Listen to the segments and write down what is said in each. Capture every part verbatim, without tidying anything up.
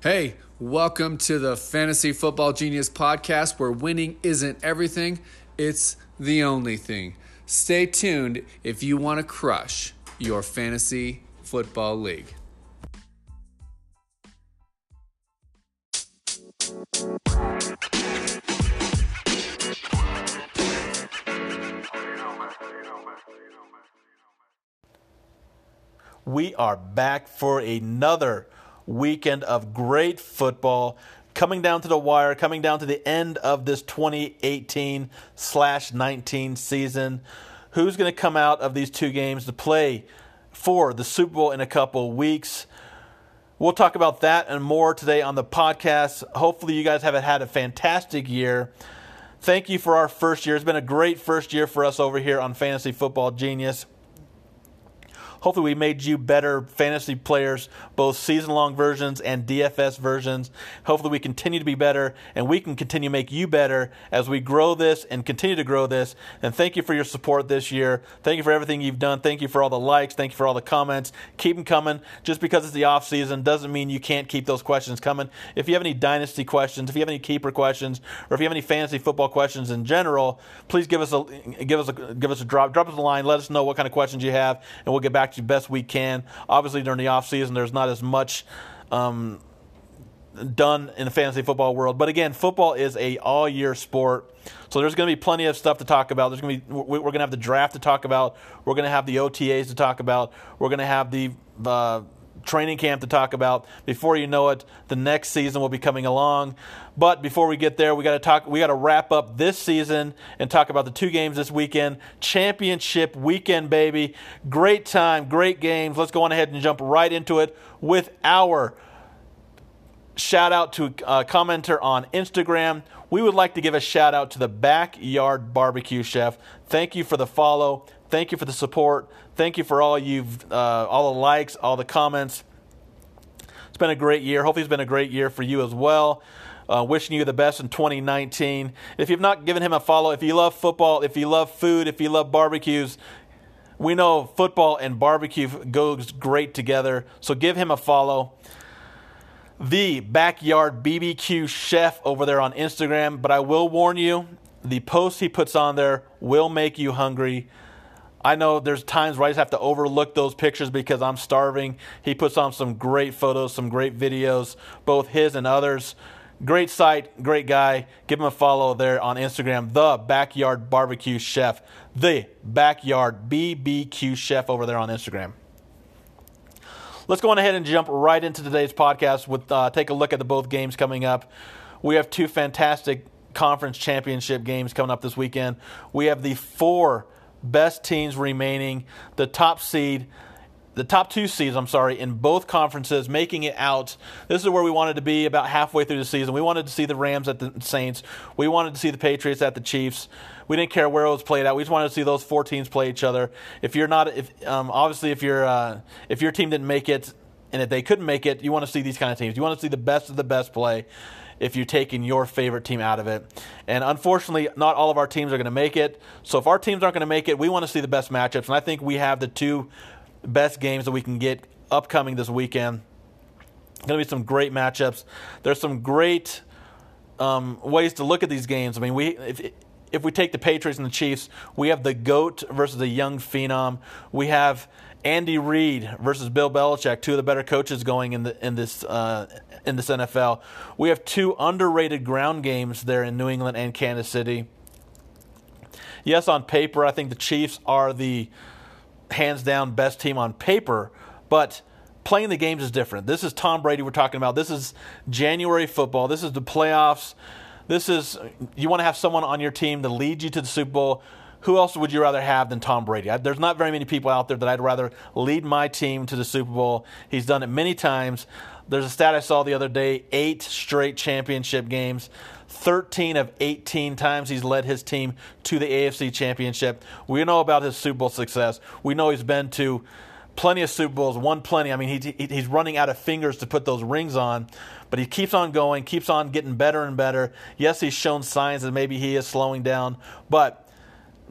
Hey, welcome to the Fantasy Football Genius Podcast, where winning isn't everything, it's the only thing. Stay tuned if you want to crush your fantasy football league. We are back for another weekend of great football, coming down to the wire, coming down to the end of this twenty eighteen nineteen season. Who's going to come out of these two games to play for the Super Bowl in a couple weeks? We'll talk about that and more today on the podcast. Hopefully you guys have had a fantastic year. Thank you for our first year. It's been a great first year for us over here on Fantasy Football Genius. Hopefully we made you better fantasy players, both season-long versions and D F S versions. Hopefully we continue to be better, and we can continue to make you better as we grow this and continue to grow this. And thank you for your support this year. Thank you for everything you've done. Thank you for all the likes. Thank you for all the comments. Keep them coming. Just because it's the off-season doesn't mean you can't keep those questions coming. If you have any dynasty questions, if you have any keeper questions, or if you have any fantasy football questions in general, please give us a give us a, give us a drop. Drop us a line. Let us know what kind of questions you have, and we'll get back you best we can. Obviously during the offseason there's not as much um, done in the fantasy football world, but again, football is a all year sport, so there's going to be plenty of stuff to talk about. There's going to be we're going to have the draft to talk about, we're going to have the O T As to talk about, we're going to have the uh, training camp to talk about. Before you know it, the next season will be coming along. But before we get there, we got to talk we got to wrap up this season and talk about the two games this weekend. Championship weekend, baby. Great time, great games. Let's go on ahead and jump right into it with our shout out to a commenter on Instagram. We would like to give a shout out to the Backyard Barbecue Chef. Thank you for the follow. Thank you for the support. Thank you for all you've, uh, all the likes, all the comments. It's been a great year. Hopefully it's been a great year for you as well. Uh, wishing you the best in twenty nineteen. If you've not given him a follow, if you love football, if you love food, if you love barbecues, we know football and barbecue goes great together. So give him a follow. The Backyard B B Q Chef over there on Instagram. But I will warn you, the posts he puts on there will make you hungry. I know there's times where I just have to overlook those pictures because I'm starving. He puts on some great photos, some great videos, both his and others. Great site, great guy. Give him a follow there on Instagram, The Backyard Barbecue Chef. The Backyard B B Q Chef over there on Instagram. Let's go on ahead and jump right into today's podcast with uh, take a look at the both games coming up. We have two fantastic conference championship games coming up this weekend. We have the four best teams remaining, the top seed, the top two seeds, I'm sorry, in both conferences, making it out. This is where we wanted to be about halfway through the season. We wanted to see the Rams at the Saints. We wanted to see the Patriots at the Chiefs. We didn't care where it was played out. We just wanted to see those four teams play each other. If you're not, if um, obviously if you're, uh, if your team didn't make it, and if they couldn't make it, you want to see these kind of teams. You want to see the best of the best play if you're taking your favorite team out of it. And unfortunately, not all of our teams are going to make it. So if our teams aren't going to make it, we want to see the best matchups. And I think we have the two best games that we can get upcoming this weekend. Going to be some great matchups. There's some great um, ways to look at these games. I mean, we if, if we take the Patriots and the Chiefs, we have the GOAT versus the young phenom. We have Andy Reid versus Bill Belichick, two of the better coaches going in the in this uh, in this N F L. We have two underrated ground games there in New England and Kansas City. Yes, on paper, I think the Chiefs are the hands down best team on paper, but playing the games is different. This is Tom Brady we're talking about. This is January football. This is the playoffs. This is you want to have someone on your team to lead you to the Super Bowl. Who else would you rather have than Tom Brady? I, there's not very many people out there that I'd rather lead my team to the Super Bowl. He's done it many times. There's a stat I saw the other day, eight straight championship games. thirteen of eighteen times he's led his team to the A F C Championship. We know about his Super Bowl success. We know he's been to plenty of Super Bowls, won plenty. I mean, he, he's running out of fingers to put those rings on, but he keeps on going, keeps on getting better and better. Yes, he's shown signs that maybe he is slowing down, but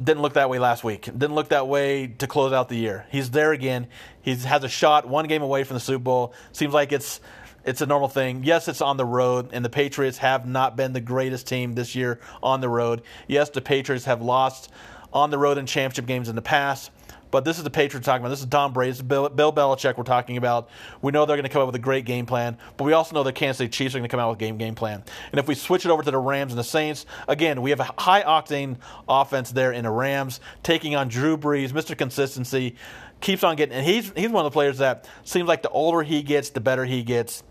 didn't look that way last week. Didn't look that way to close out the year. He's there again. He has a shot, one game away from the Super Bowl. Seems like it's It's a normal thing. Yes, it's on the road, and the Patriots have not been the greatest team this year on the road. Yes, the Patriots have lost on the road in championship games in the past, but this is the Patriots talking about. This is Tom Brady. This is Bill, Bill Belichick we're talking about. We know they're going to come up with a great game plan, but we also know the Kansas City Chiefs are going to come out with a game game plan. And if we switch it over to the Rams and the Saints, again, we have a high-octane offense there in the Rams, taking on Drew Brees, Mister Consistency, keeps on getting. And he's, he's one of the players that seems like the older he gets, the better he gets.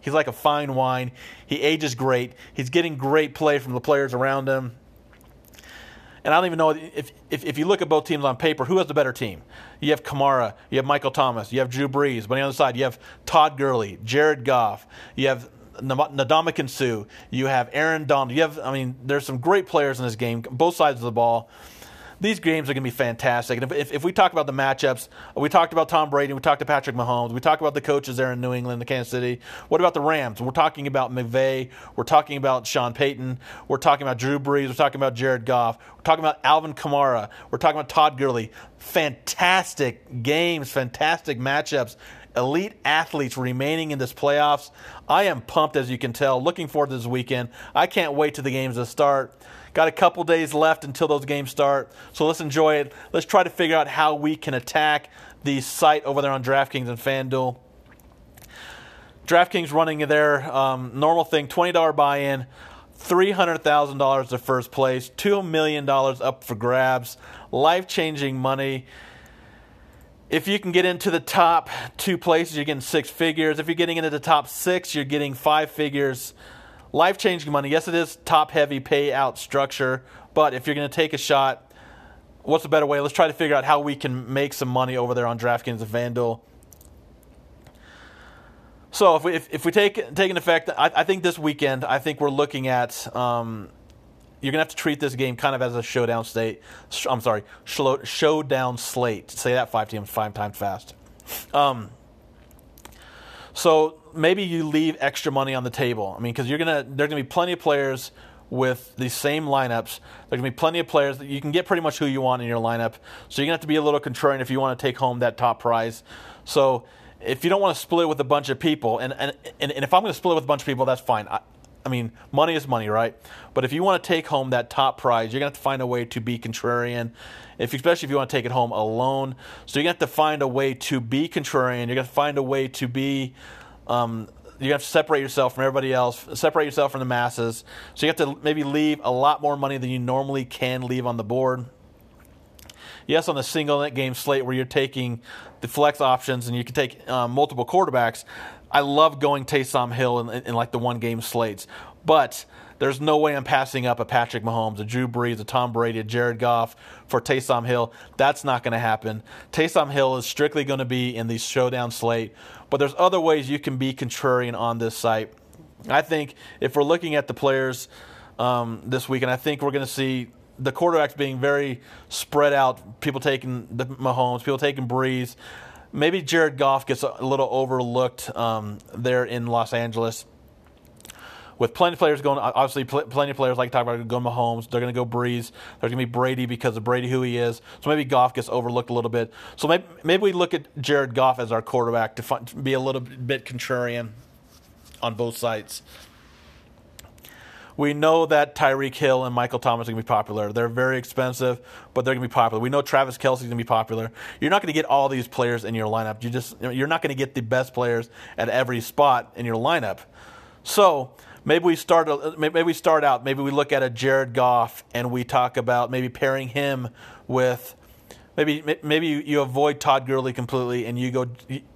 He's like a fine wine. He ages great. He's getting great play from the players around him. And I don't even know, if, if if you look at both teams on paper, who has the better team? You have Kamara, you have Michael Thomas, you have Drew Brees. But on the other side, you have Todd Gurley, Jared Goff, you have Ndamukong Suh, you have Aaron Donald. You have, I mean, there's some great players in this game, both sides of the ball. These games are going to be fantastic. And if, if, if we talk about the matchups, we talked about Tom Brady, we talked about Patrick Mahomes, we talked about the coaches there in New England, the Kansas City. What about the Rams? We're talking about McVay. We're talking about Sean Payton. We're talking about Drew Brees. We're talking about Jared Goff. We're talking about Alvin Kamara. We're talking about Todd Gurley. Fantastic games, fantastic matchups. Elite athletes remaining in this playoffs. I am pumped, as you can tell. Looking forward to this weekend. I can't wait till the games to start. Got a couple days left until those games start, so let's enjoy it. Let's try to figure out how we can attack the site over there on DraftKings and FanDuel. DraftKings running their um, normal thing, twenty dollars buy-in, three hundred thousand dollars to first place, two million dollars up for grabs, life-changing money. If you can get into the top two places, you're getting six figures. If you're getting into the top six, you're getting five figures. Life-changing money. Yes, it is top-heavy payout structure, but if you're going to take a shot, what's a better way? Let's try to figure out how we can make some money over there on DraftKings and FanDuel. So if we, if, if we take, take an effect, I, I think this weekend, I think we're looking at um, – you're going to have to treat this game kind of as a showdown state. I'm sorry, showdown slate. Say that five times, five times fast. Um, so maybe you leave extra money on the table. I mean, because you're gonna, there's going to be plenty of players with the same lineups. There's going to be plenty of players that you can get pretty much who you want in your lineup. So you're going to have to be a little contrarian if you want to take home that top prize. So if you don't want to split with a bunch of people, and and, and, and if I'm going to split with a bunch of people, that's fine. I, I mean, money is money, right? But if you want to take home that top prize, you're going to have to find a way to be contrarian, if, especially if you want to take it home alone. So you're going to have to find a way to be contrarian. You're going to find a way to be um, – you're going to have to separate yourself from everybody else, separate yourself from the masses. So you have to maybe leave a lot more money than you normally can leave on the board. Yes, on the single game slate where you're taking the flex options and you can take uh, multiple quarterbacks, I love going Taysom Hill in, in, in like the one-game slates. But there's no way I'm passing up a Patrick Mahomes, a Drew Brees, a Tom Brady, a Jared Goff for Taysom Hill. That's not going to happen. Taysom Hill is strictly going to be in the showdown slate. But there's other ways you can be contrarian on this site. I think if we're looking at the players um, this weekend, I think we're going to see – the quarterbacks being very spread out, people taking the Mahomes, people taking Brees. Maybe Jared Goff gets a little overlooked um, there in Los Angeles. With plenty of players going, obviously pl- plenty of players like to talk about going Mahomes. They're going to go Brees. There's going to be Brady because of Brady who he is. So maybe Goff gets overlooked a little bit. So maybe, maybe we look at Jared Goff as our quarterback to, find, to be a little bit contrarian on both sides. We know that Tyreek Hill and Michael Thomas are going to be popular. They're very expensive, but they're going to be popular. We know Travis Kelce is going to be popular. You're not going to get all these players in your lineup. You just, you're not going to get the best players at every spot in your lineup. So maybe we start. Maybe we start out. Maybe we look at a Jared Goff and we talk about maybe pairing him with. Maybe maybe you avoid Todd Gurley completely and you go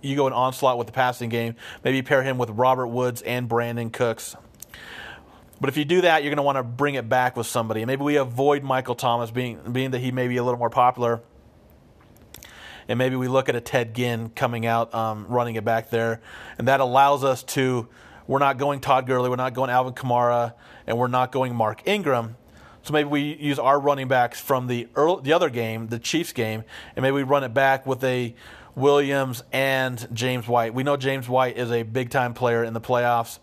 you go an onslaught with the passing game. Maybe pair him with Robert Woods and Brandon Cooks. But if you do that, you're going to want to bring it back with somebody. Maybe we avoid Michael Thomas, being being that he may be a little more popular. And maybe we look at a Ted Ginn coming out, um, running it back there. And that allows us to, we're not going Todd Gurley, we're not going Alvin Kamara, and we're not going Mark Ingram. So maybe we use our running backs from the early, the other game, the Chiefs game, and maybe we run it back with a Williams and James White. We know James White is a big-time player in the playoffs.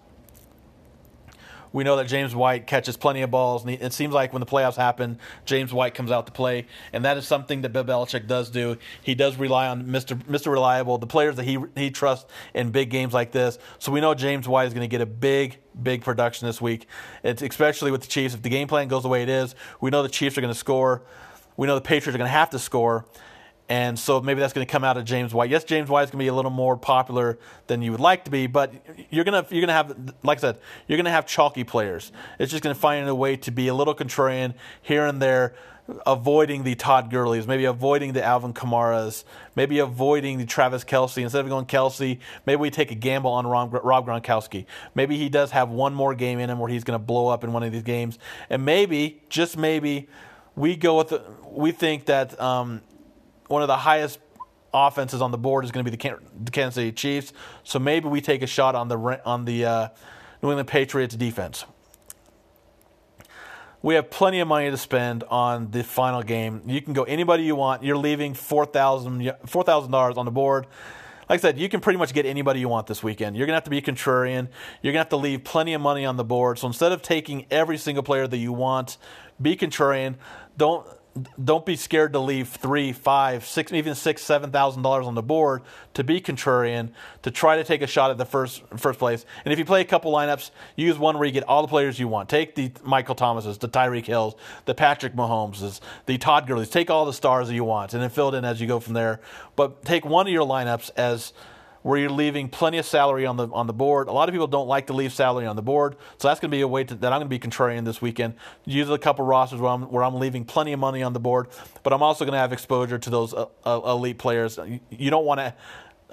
We know that James White catches plenty of balls, and he, it seems like when the playoffs happen, James White comes out to play, and that is something that Bill Belichick does do. He does rely on Mister Mister Reliable, the players that he he trusts in big games like this. So we know James White is going to get a big, big production this week. It's especially with the Chiefs. If the game plan goes the way it is, we know the Chiefs are going to score. We know the Patriots are going to have to score. And so maybe that's going to come out of James White. Yes, James White is going to be a little more popular than you would like to be, but you're going to you're going to have, like I said, you're going to have chalky players. It's just going to find a way to be a little contrarian here and there, avoiding the Todd Gurleys, maybe avoiding the Alvin Kamaras, maybe avoiding the Travis Kelce. Instead of going Kelce, maybe we take a gamble on Rob Gronkowski. Maybe he does have one more game in him where he's going to blow up in one of these games, and maybe, just maybe, we go with the, we think that. Um, One of the highest offenses on the board is going to be the Kansas City Chiefs, so maybe we take a shot on the on the uh, New England Patriots defense. We have plenty of money to spend on the final game. You can go anybody you want. You're leaving four thousand dollars on the board. Like I said, you can pretty much get anybody you want this weekend. You're going to have to be contrarian. You're going to have to leave plenty of money on the board. So instead of taking every single player that you want, be contrarian. Don't. Don't be scared to leave three, five, six, even six, seven thousand dollars on the board to be contrarian, to try to take a shot at the first first place. And if you play a couple lineups, use one where you get all the players you want. Take the Michael Thomases, the Tyreek Hills, the Patrick Mahomeses, the Todd Gurleys. Take all the stars that you want, and then fill it in as you go from there. But take one of your lineups as where you're leaving plenty of salary on the on the board. A lot of people don't like to leave salary on the board, so that's going to be a way to, that I'm going to be contrarian this weekend. Use a couple rosters where I'm, where I'm leaving plenty of money on the board, but I'm also going to have exposure to those uh, uh, elite players. You don't want to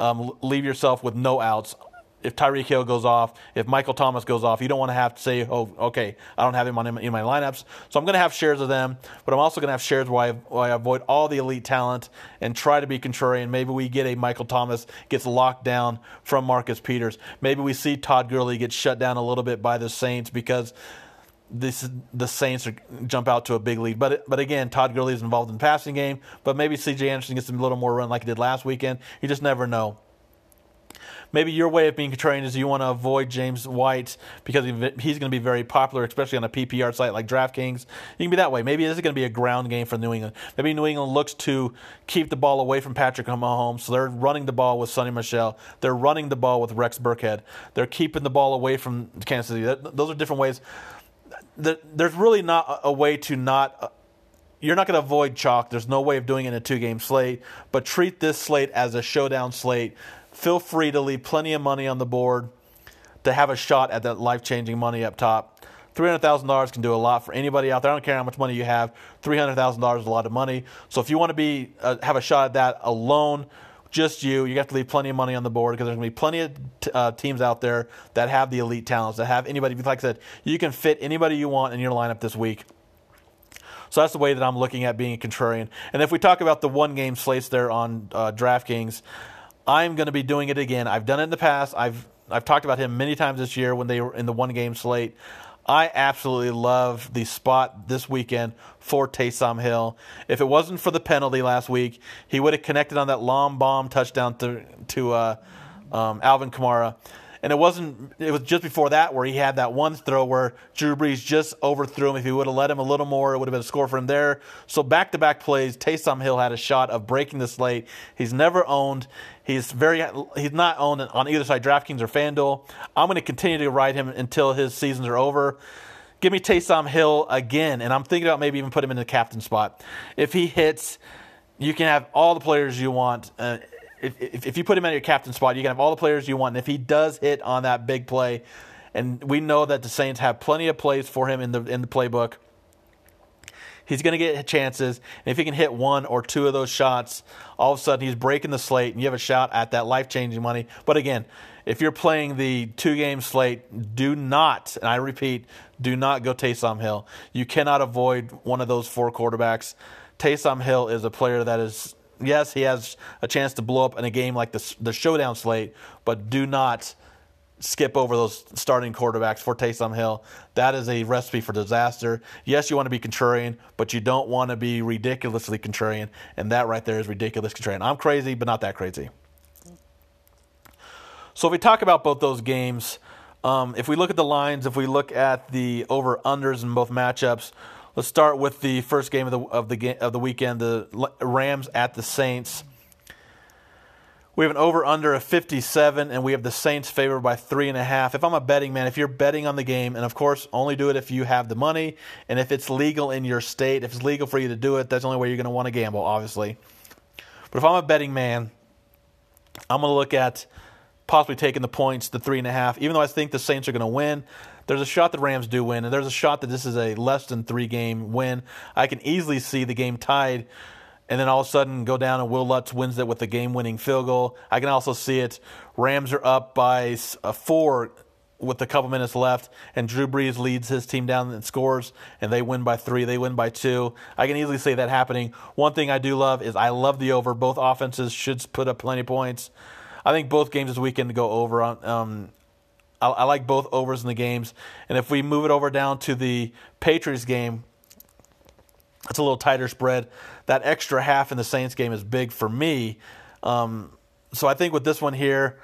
um, leave yourself with no outs. If Tyreek Hill goes off, if Michael Thomas goes off, you don't want to have to say, oh, okay, I don't have him on in my lineups. So I'm going to have shares of them, but I'm also going to have shares where I, where I avoid all the elite talent and try to be contrarian. Maybe we get a Michael Thomas gets locked down from Marcus Peters. Maybe we see Todd Gurley get shut down a little bit by the Saints because this, the Saints are, jump out to a big lead. But but again, Todd Gurley is involved in the passing game, but maybe C J. Anderson gets a little more run like he did last weekend. You just never know. Maybe your way of being contrarian is you want to avoid James White because he's going to be very popular, especially on a P P R site like DraftKings. You can be that way. Maybe this is going to be a ground game for New England. Maybe New England looks to keep the ball away from Patrick Mahomes, so they're running the ball with Sonny Michel. They're running the ball with Rex Burkhead. They're keeping the ball away from Kansas City. Those are different ways. There's really not a way to not... You're not going to avoid chalk. There's no way of doing it in a two-game slate, but treat this slate as a showdown slate. Feel free to leave plenty of money on the board to have a shot at that life-changing money up top. three hundred thousand dollars can do a lot for anybody out there. I don't care how much money you have. three hundred thousand dollars is a lot of money. So if you want to be uh, have a shot at that alone, just you, you have to leave plenty of money on the board because there's going to be plenty of t- uh, teams out there that have the elite talents, that have anybody. Like I said, you can fit anybody you want in your lineup this week. So that's the way that I'm looking at being a contrarian. And if we talk about the one-game slates there on uh, DraftKings, I'm going to be doing it again. I've done it in the past. I've I've talked about him many times this year when they were in the one-game slate. I absolutely love the spot this weekend for Taysom Hill. If it wasn't for the penalty last week, he would have connected on that long bomb touchdown to, to uh, um, Alvin Kamara. And it wasn't. It was just before that where he had that one throw where Drew Brees just overthrew him. If he would have let him a little more, it would have been a score for him there. So back-to-back plays, Taysom Hill had a shot of breaking the slate. He's never owned. He's very. He's not owned on either side, DraftKings or FanDuel. I'm going to continue to ride him until his seasons are over. Give me Taysom Hill again, and I'm thinking about maybe even put him in the captain spot. If he hits, you can have all the players you want. Uh, If, if, if you put him at your captain spot, you can have all the players you want. And if he does hit on that big play, and we know that the Saints have plenty of plays for him in the in the playbook, he's going to get chances. And if he can hit one or two of those shots, all of a sudden he's breaking the slate, and you have a shot at that life-changing money. But again, if you're playing the two-game slate, do not, and I repeat, do not go Taysom Hill. You cannot avoid one of those four quarterbacks. Taysom Hill is a player that is... Yes, he has a chance to blow up in a game like the, the showdown slate, but do not skip over those starting quarterbacks for Taysom Hill. That is a recipe for disaster. Yes, you want to be contrarian, but you don't want to be ridiculously contrarian, and that right there is ridiculous contrarian. I'm crazy, but not that crazy. So if we talk about both those games, Um, if we look at the lines, if we look at the over-unders in both matchups, let's start with the first game of the of the game, of the weekend, the Rams at the Saints. We have an over-under of fifty-seven, and we have the Saints favored by three and a half. If I'm a betting man, if you're betting on the game, and of course, only do it if you have the money, and if it's legal in your state, if it's legal for you to do it, that's the only way you're going to want to gamble, obviously. But if I'm a betting man, I'm going to look at possibly taking the points, the three and a half, even though I think the Saints are going to win. There's a shot that Rams do win, and there's a shot that this is a less than three game win. I can easily see the game tied, and then all of a sudden go down and Will Lutz wins it with a game-winning field goal. I can also see it. Rams are up by four with a couple minutes left, and Drew Brees leads his team down and scores, and they win by three. They win by two. I can easily see that happening. One thing I do love is I love the over. Both offenses should put up plenty of points. I think both games this weekend go over. On, um, I, I like both overs in the games. And if we move it over down to the Patriots game, it's a little tighter spread. That extra half in the Saints game is big for me. Um, so I think with this one here,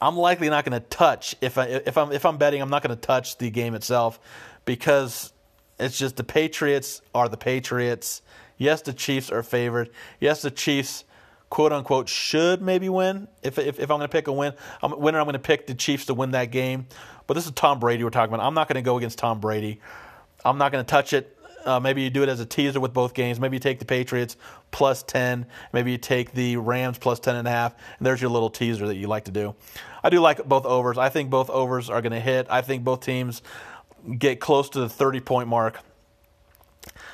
I'm likely not going to touch. If, I, if, I'm, if I'm betting, I'm not going to touch the game itself because it's just the Patriots are the Patriots. Yes, the Chiefs are favored. Yes, the Chiefs, quote-unquote, should maybe win. If, if, if I'm going to pick a win, I'm, winner, I'm going to pick the Chiefs to win that game. But this is Tom Brady we're talking about. I'm not going to go against Tom Brady. I'm not going to touch it. Uh, maybe you do it as a teaser with both games. Maybe you take the Patriots plus ten. Maybe you take the Rams plus ten and a half. And there's your little teaser that you like to do. I do like both overs. I think both overs are going to hit. I think both teams get close to the thirty-point mark.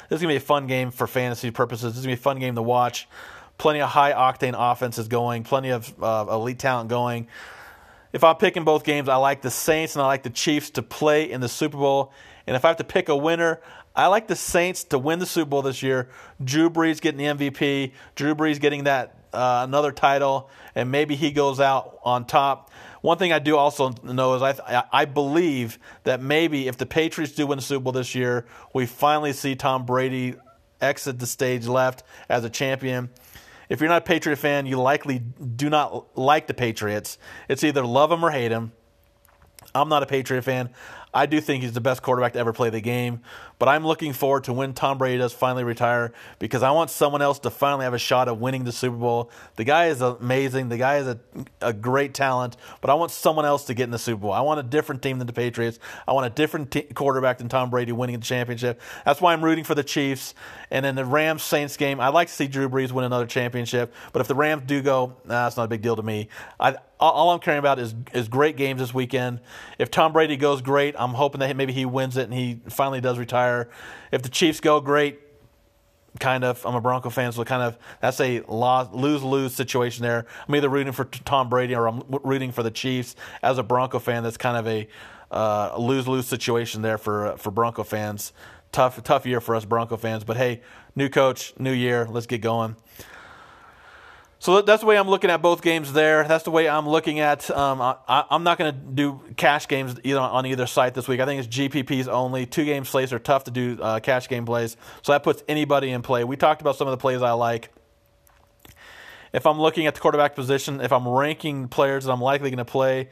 This is going to be a fun game for fantasy purposes. This is going to be a fun game to watch. Plenty of high-octane offenses going. Plenty of uh, elite talent going. If I'm picking both games, I like the Saints and I like the Chiefs to play in the Super Bowl. And if I have to pick a winner, I like the Saints to win the Super Bowl this year. Drew Brees getting the M V P. Drew Brees getting that uh, another title, and maybe he goes out on top. One thing I do also know is I th- I believe that maybe if the Patriots do win the Super Bowl this year, we finally see Tom Brady exit the stage left as a champion. If you're not a Patriot fan, you likely do not like the Patriots. It's either love him or hate him. I'm not a Patriot fan. I do think he's the best quarterback to ever play the game, but I'm looking forward to when Tom Brady does finally retire because I want someone else to finally have a shot at winning the Super Bowl. The guy is amazing. The guy is a, a great talent, but I want someone else to get in the Super Bowl. I want a different team than the Patriots. I want a different t- quarterback than Tom Brady winning the championship. That's why I'm rooting for the Chiefs. And in the Rams-Saints game, I'd like to see Drew Brees win another championship, but if the Rams do go, nah, it's not a big deal to me. I, all I'm caring about is, is great games this weekend. If Tom Brady goes, great. I'm hoping that maybe he wins it and he finally does retire. If the Chiefs go, great. Kind of. I'm a Bronco fan, so kind of that's a lose-lose situation there. I'm either rooting for Tom Brady or I'm rooting for the Chiefs. As a Bronco fan, that's kind of a uh, lose-lose situation there for for Bronco fans. Tough, tough year for us Bronco fans. But, hey, new coach, new year. Let's get going. So that's the way I'm looking at both games there. That's the way I'm looking at. Um, I, I'm not going to do cash games either on either site this week. I think it's G P Ps only. Two-game plays are tough to do uh, cash game plays, so that puts anybody in play. We talked about some of the plays I like. If I'm looking at the quarterback position, if I'm ranking players that I'm likely going to play,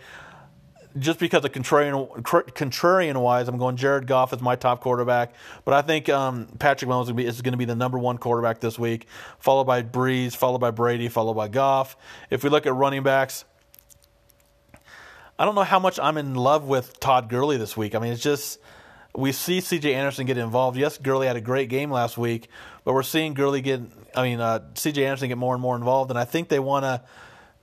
just because of contrarian, contrarian-wise, I'm going Jared Goff as my top quarterback. But I think um, Patrick Mahomes is going to be the number one quarterback this week, followed by Brees, followed by Brady, followed by Goff. If we look at running backs, I don't know how much I'm in love with Todd Gurley this week. I mean, it's just we see C J. Anderson get involved. Yes, Gurley had a great game last week, but we're seeing Gurley get – I mean, uh, C J. Anderson get more and more involved, and I think they want to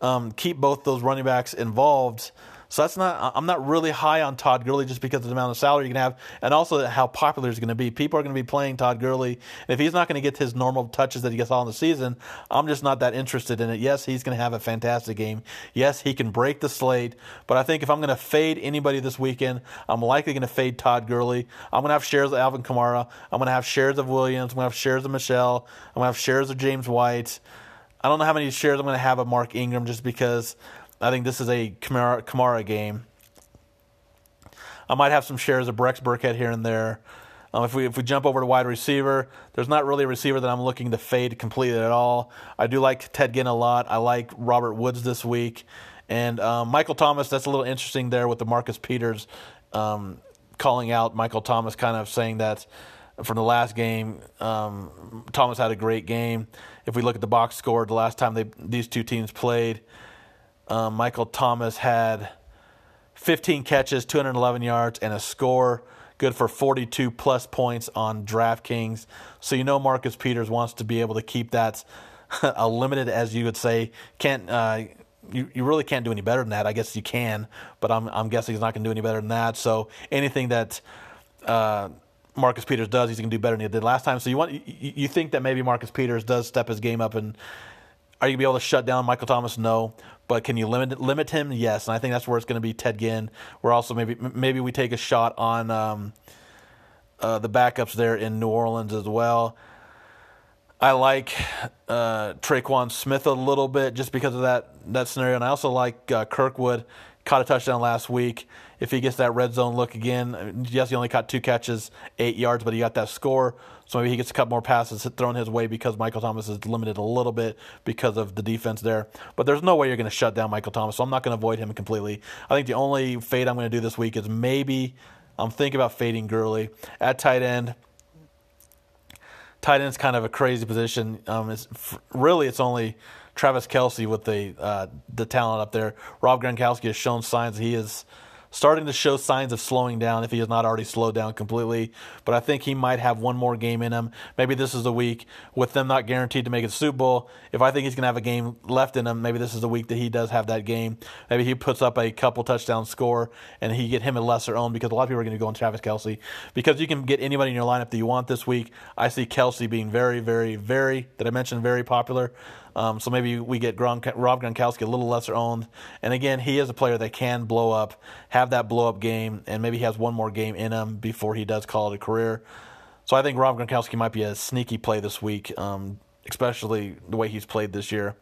um, keep both those running backs involved. So that's not. I'm not really high on Todd Gurley just because of the amount of salary you can have, and also how popular he's going to be. People are going to be playing Todd Gurley, and if he's not going to get his normal touches that he gets all in the season, I'm just not that interested in it. Yes, he's going to have a fantastic game. Yes, he can break the slate, but I think if I'm going to fade anybody this weekend, I'm likely going to fade Todd Gurley. I'm going to have shares of Alvin Kamara. I'm going to have shares of Williams. I'm going to have shares of Michel. I'm going to have shares of James White. I don't know how many shares I'm going to have of Mark Ingram just because I think this is a Kamara, Kamara game. I might have some shares of Rex Burkhead here and there. Um, if we if we jump over to wide receiver, there's not really a receiver that I'm looking to fade completely at all. I do like Ted Ginn a lot. I like Robert Woods this week. And um, Michael Thomas, that's a little interesting there with the Marcus Peters um, calling out Michael Thomas, kind of saying that from the last game, um, Thomas had a great game. If we look at the box score, the last time they these two teams played, um, Michael Thomas had fifteen catches, two hundred eleven yards, and a score. Good for forty-two plus points on DraftKings. So you know Marcus Peters wants to be able to keep that a limited, as you would say. Can't uh, you, you really can't do any better than that. I guess you can, but I'm I'm guessing he's not going to do any better than that. So anything that uh, Marcus Peters does, he's going to do better than he did last time. So you want you, you think that maybe Marcus Peters does step his game up, and are you going to be able to shut down Michael Thomas? No. But can you limit limit him? Yes, and I think that's where it's going to be Ted Ginn. We're also maybe maybe we take a shot on um, uh, the backups there in New Orleans as well. I like uh, Traquan Smith a little bit just because of that that scenario, and I also like uh, Kirkwood. Caught a touchdown last week. If he gets that red zone look again, yes, he only caught two catches, eight yards, but he got that score. So maybe he gets a couple more passes thrown his way because Michael Thomas is limited a little bit because of the defense there. But there's no way you're going to shut down Michael Thomas, so I'm not going to avoid him completely. I think the only fade I'm going to do this week is maybe I'm thinking about fading Gurley at tight end. Tight end's kind of a crazy position. Um, it's, really, it's only Travis Kelce with the uh, the talent up there. Rob Gronkowski has shown signs. He is starting to show signs of slowing down if he has not already slowed down completely. But I think he might have one more game in him. Maybe this is the week with them not guaranteed to make it Super Bowl. If I think he's going to have a game left in him, maybe this is the week that he does have that game. Maybe he puts up a couple touchdown score and he get him a lesser own because a lot of people are going to go on Travis Kelce because you can get anybody in your lineup that you want this week. I see Kelce being very, very, very, did I mention very popular? Um, so maybe we get Gronk, Rob Gronkowski a little lesser owned. And again, he is a player that can blow up, have that blow-up game, and maybe he has one more game in him before he does call it a career. So I think Rob Gronkowski might be a sneaky play this week, um, especially the way he's played this year.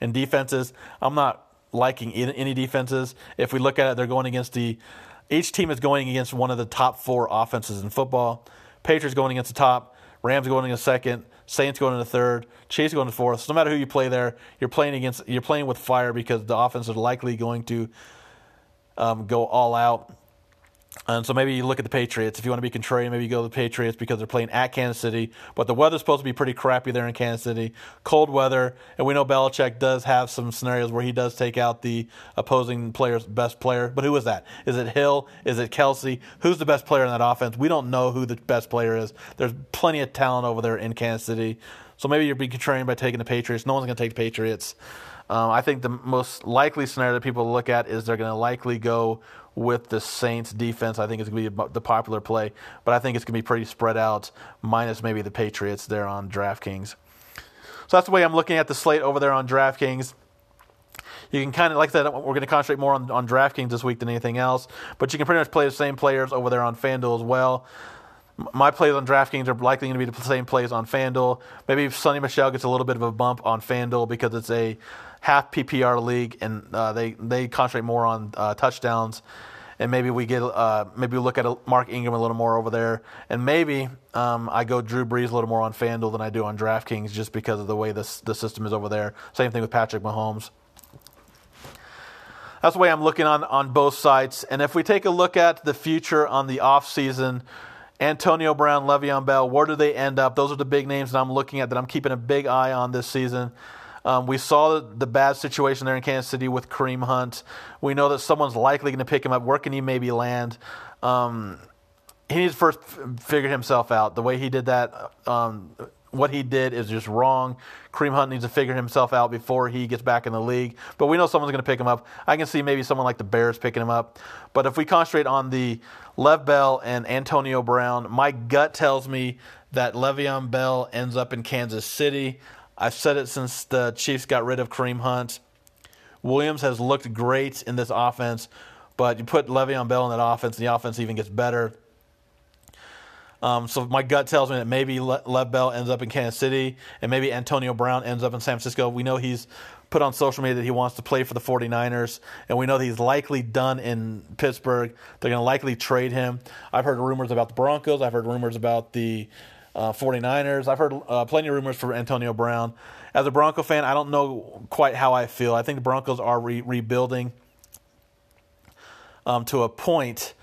And defenses, I'm not liking any defenses. If we look at it, they're going against the – each team is going against one of the top four offenses in football. Patriots going against the top. Rams going against second. Saints going into third, Chiefs going to fourth. So no matter who you play there, you're playing against, you're playing with fire because the offense is likely going to um, go all out. And so maybe you look at the Patriots. If you want to be contrarian, maybe you go to the Patriots because they're playing at Kansas City. But the weather's supposed to be pretty crappy there in Kansas City. Cold weather. And we know Belichick does have some scenarios where he does take out the opposing player's best player. But who is that? Is it Hill? Is it Kelce? Who's the best player in that offense? We don't know who the best player is. There's plenty of talent over there in Kansas City. So maybe you're being contrarian by taking the Patriots. No one's going to take the Patriots. Um, I think the most likely scenario that people look at is they're going to likely go with the Saints defense. I think it's going to be the popular play, but I think it's going to be pretty spread out, minus maybe the Patriots there on DraftKings. So that's the way I'm looking at the slate over there on DraftKings. You can kind of, like I said, we're going to concentrate more on, on DraftKings this week than anything else, but you can pretty much play the same players over there on FanDuel as well. My plays on DraftKings are likely going to be the same plays on FanDuel. Maybe Sonny Michel gets a little bit of a bump on FanDuel because it's a half P P R league, and uh, they they concentrate more on uh, touchdowns. And maybe we get uh, maybe we look at Mark Ingram a little more over there, and maybe um, I go Drew Brees a little more on FanDuel than I do on DraftKings just because of the way this the system is over there. Same thing with Patrick Mahomes. That's the way I'm looking on on both sides. And if we take a look at the future on the offseason, Antonio Brown, Le'Veon Bell, where do they end up? Those are the big names that I'm looking at that I'm keeping a big eye on this season. Um, we saw the bad situation there in Kansas City with Kareem Hunt. We know that someone's likely going to pick him up. Where can he maybe land? Um, he needs to first figure himself out. The way he did that, um, what he did is just wrong. Kareem Hunt needs to figure himself out before he gets back in the league. But we know someone's going to pick him up. I can see maybe someone like the Bears picking him up. But if we concentrate on the Lev Bell and Antonio Brown, my gut tells me that Le'Veon Bell ends up in Kansas City. I've said it since the Chiefs got rid of Kareem Hunt. Williams has looked great in this offense, but you put Le'Veon Bell in that offense, and the offense even gets better. Um, so my gut tells me that maybe Le- Lev Bell ends up in Kansas City, and maybe Antonio Brown ends up in San Francisco. We know he's put on social media that he wants to play for the 49ers, and we know that he's likely done in Pittsburgh. They're going to likely trade him. I've heard rumors about the Broncos. I've heard rumors about the uh, 49ers. I've heard uh, plenty of rumors for Antonio Brown. As a Bronco fan, I don't know quite how I feel. I think the Broncos are re- rebuilding um, to a point.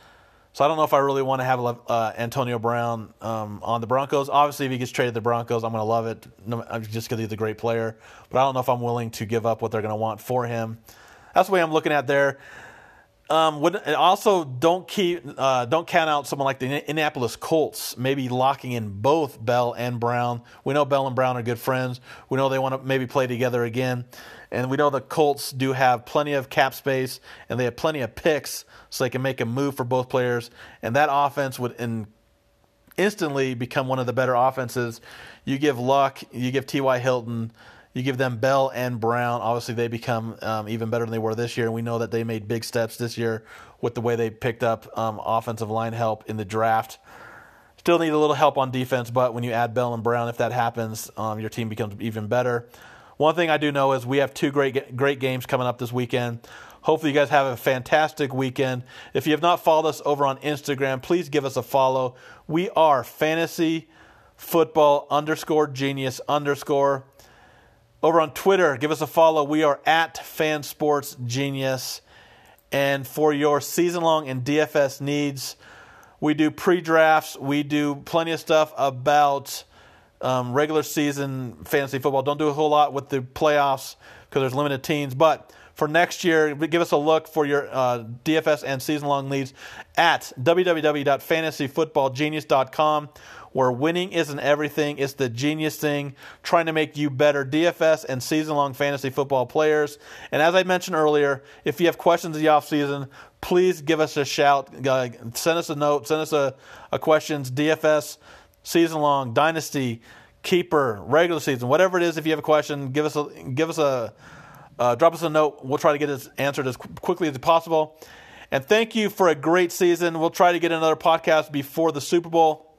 So I don't know if I really want to have uh, Antonio Brown um, on the Broncos. Obviously, if he gets traded to the Broncos, I'm going to love it. No, I'm just because he's a great player. But I don't know if I'm willing to give up what they're going to want for him. That's the way I'm looking at there. Um, would, and also, don't keep uh, don't count out someone like the Indianapolis Colts, maybe locking in both Bell and Brown. We know Bell and Brown are good friends. We know they want to maybe play together again. And we know the Colts do have plenty of cap space, and they have plenty of picks, so they can make a move for both players. And that offense would in, instantly become one of the better offenses. You give Luck, you give T Y. Hilton, you give them Bell and Brown. Obviously, they become um, even better than they were this year. And we know that they made big steps this year with the way they picked up um, offensive line help in the draft. Still need a little help on defense, but when you add Bell and Brown, if that happens, um, your team becomes even better. One thing I do know is we have two great great games coming up this weekend. Hopefully you guys have a fantastic weekend. If you have not followed us over on Instagram, please give us a follow. We are fantasy football underscore genius underscore. Over on Twitter, give us a follow. We are at FanSportsGenius. And for your season-long and D F S needs, we do pre-drafts. We do plenty of stuff about um, regular season fantasy football. Don't do a whole lot with the playoffs because there's limited teams. But for next year, give us a look for your uh, D F S and season-long leads at w w w dot fantasy football genius dot com, where winning isn't everything, it's the genius thing, trying to make you better D F S and season-long fantasy football players. And as I mentioned earlier, if you have questions in the offseason, please give us a shout. Send us a note, send us a, a questions, D F S, season-long, dynasty, keeper, regular season, whatever it is. If you have a question, give us a give us a Uh, drop us a note. We'll try to get it answered as quickly as possible. And thank you for a great season. We'll try to get another podcast before the Super Bowl.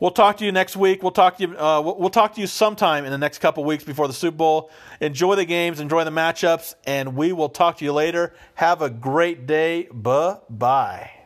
We'll talk to you next week. We'll talk to you. Uh, we'll talk to you sometime in the next couple weeks before the Super Bowl. Enjoy the games. Enjoy the matchups. And we will talk to you later. Have a great day. Buh-bye.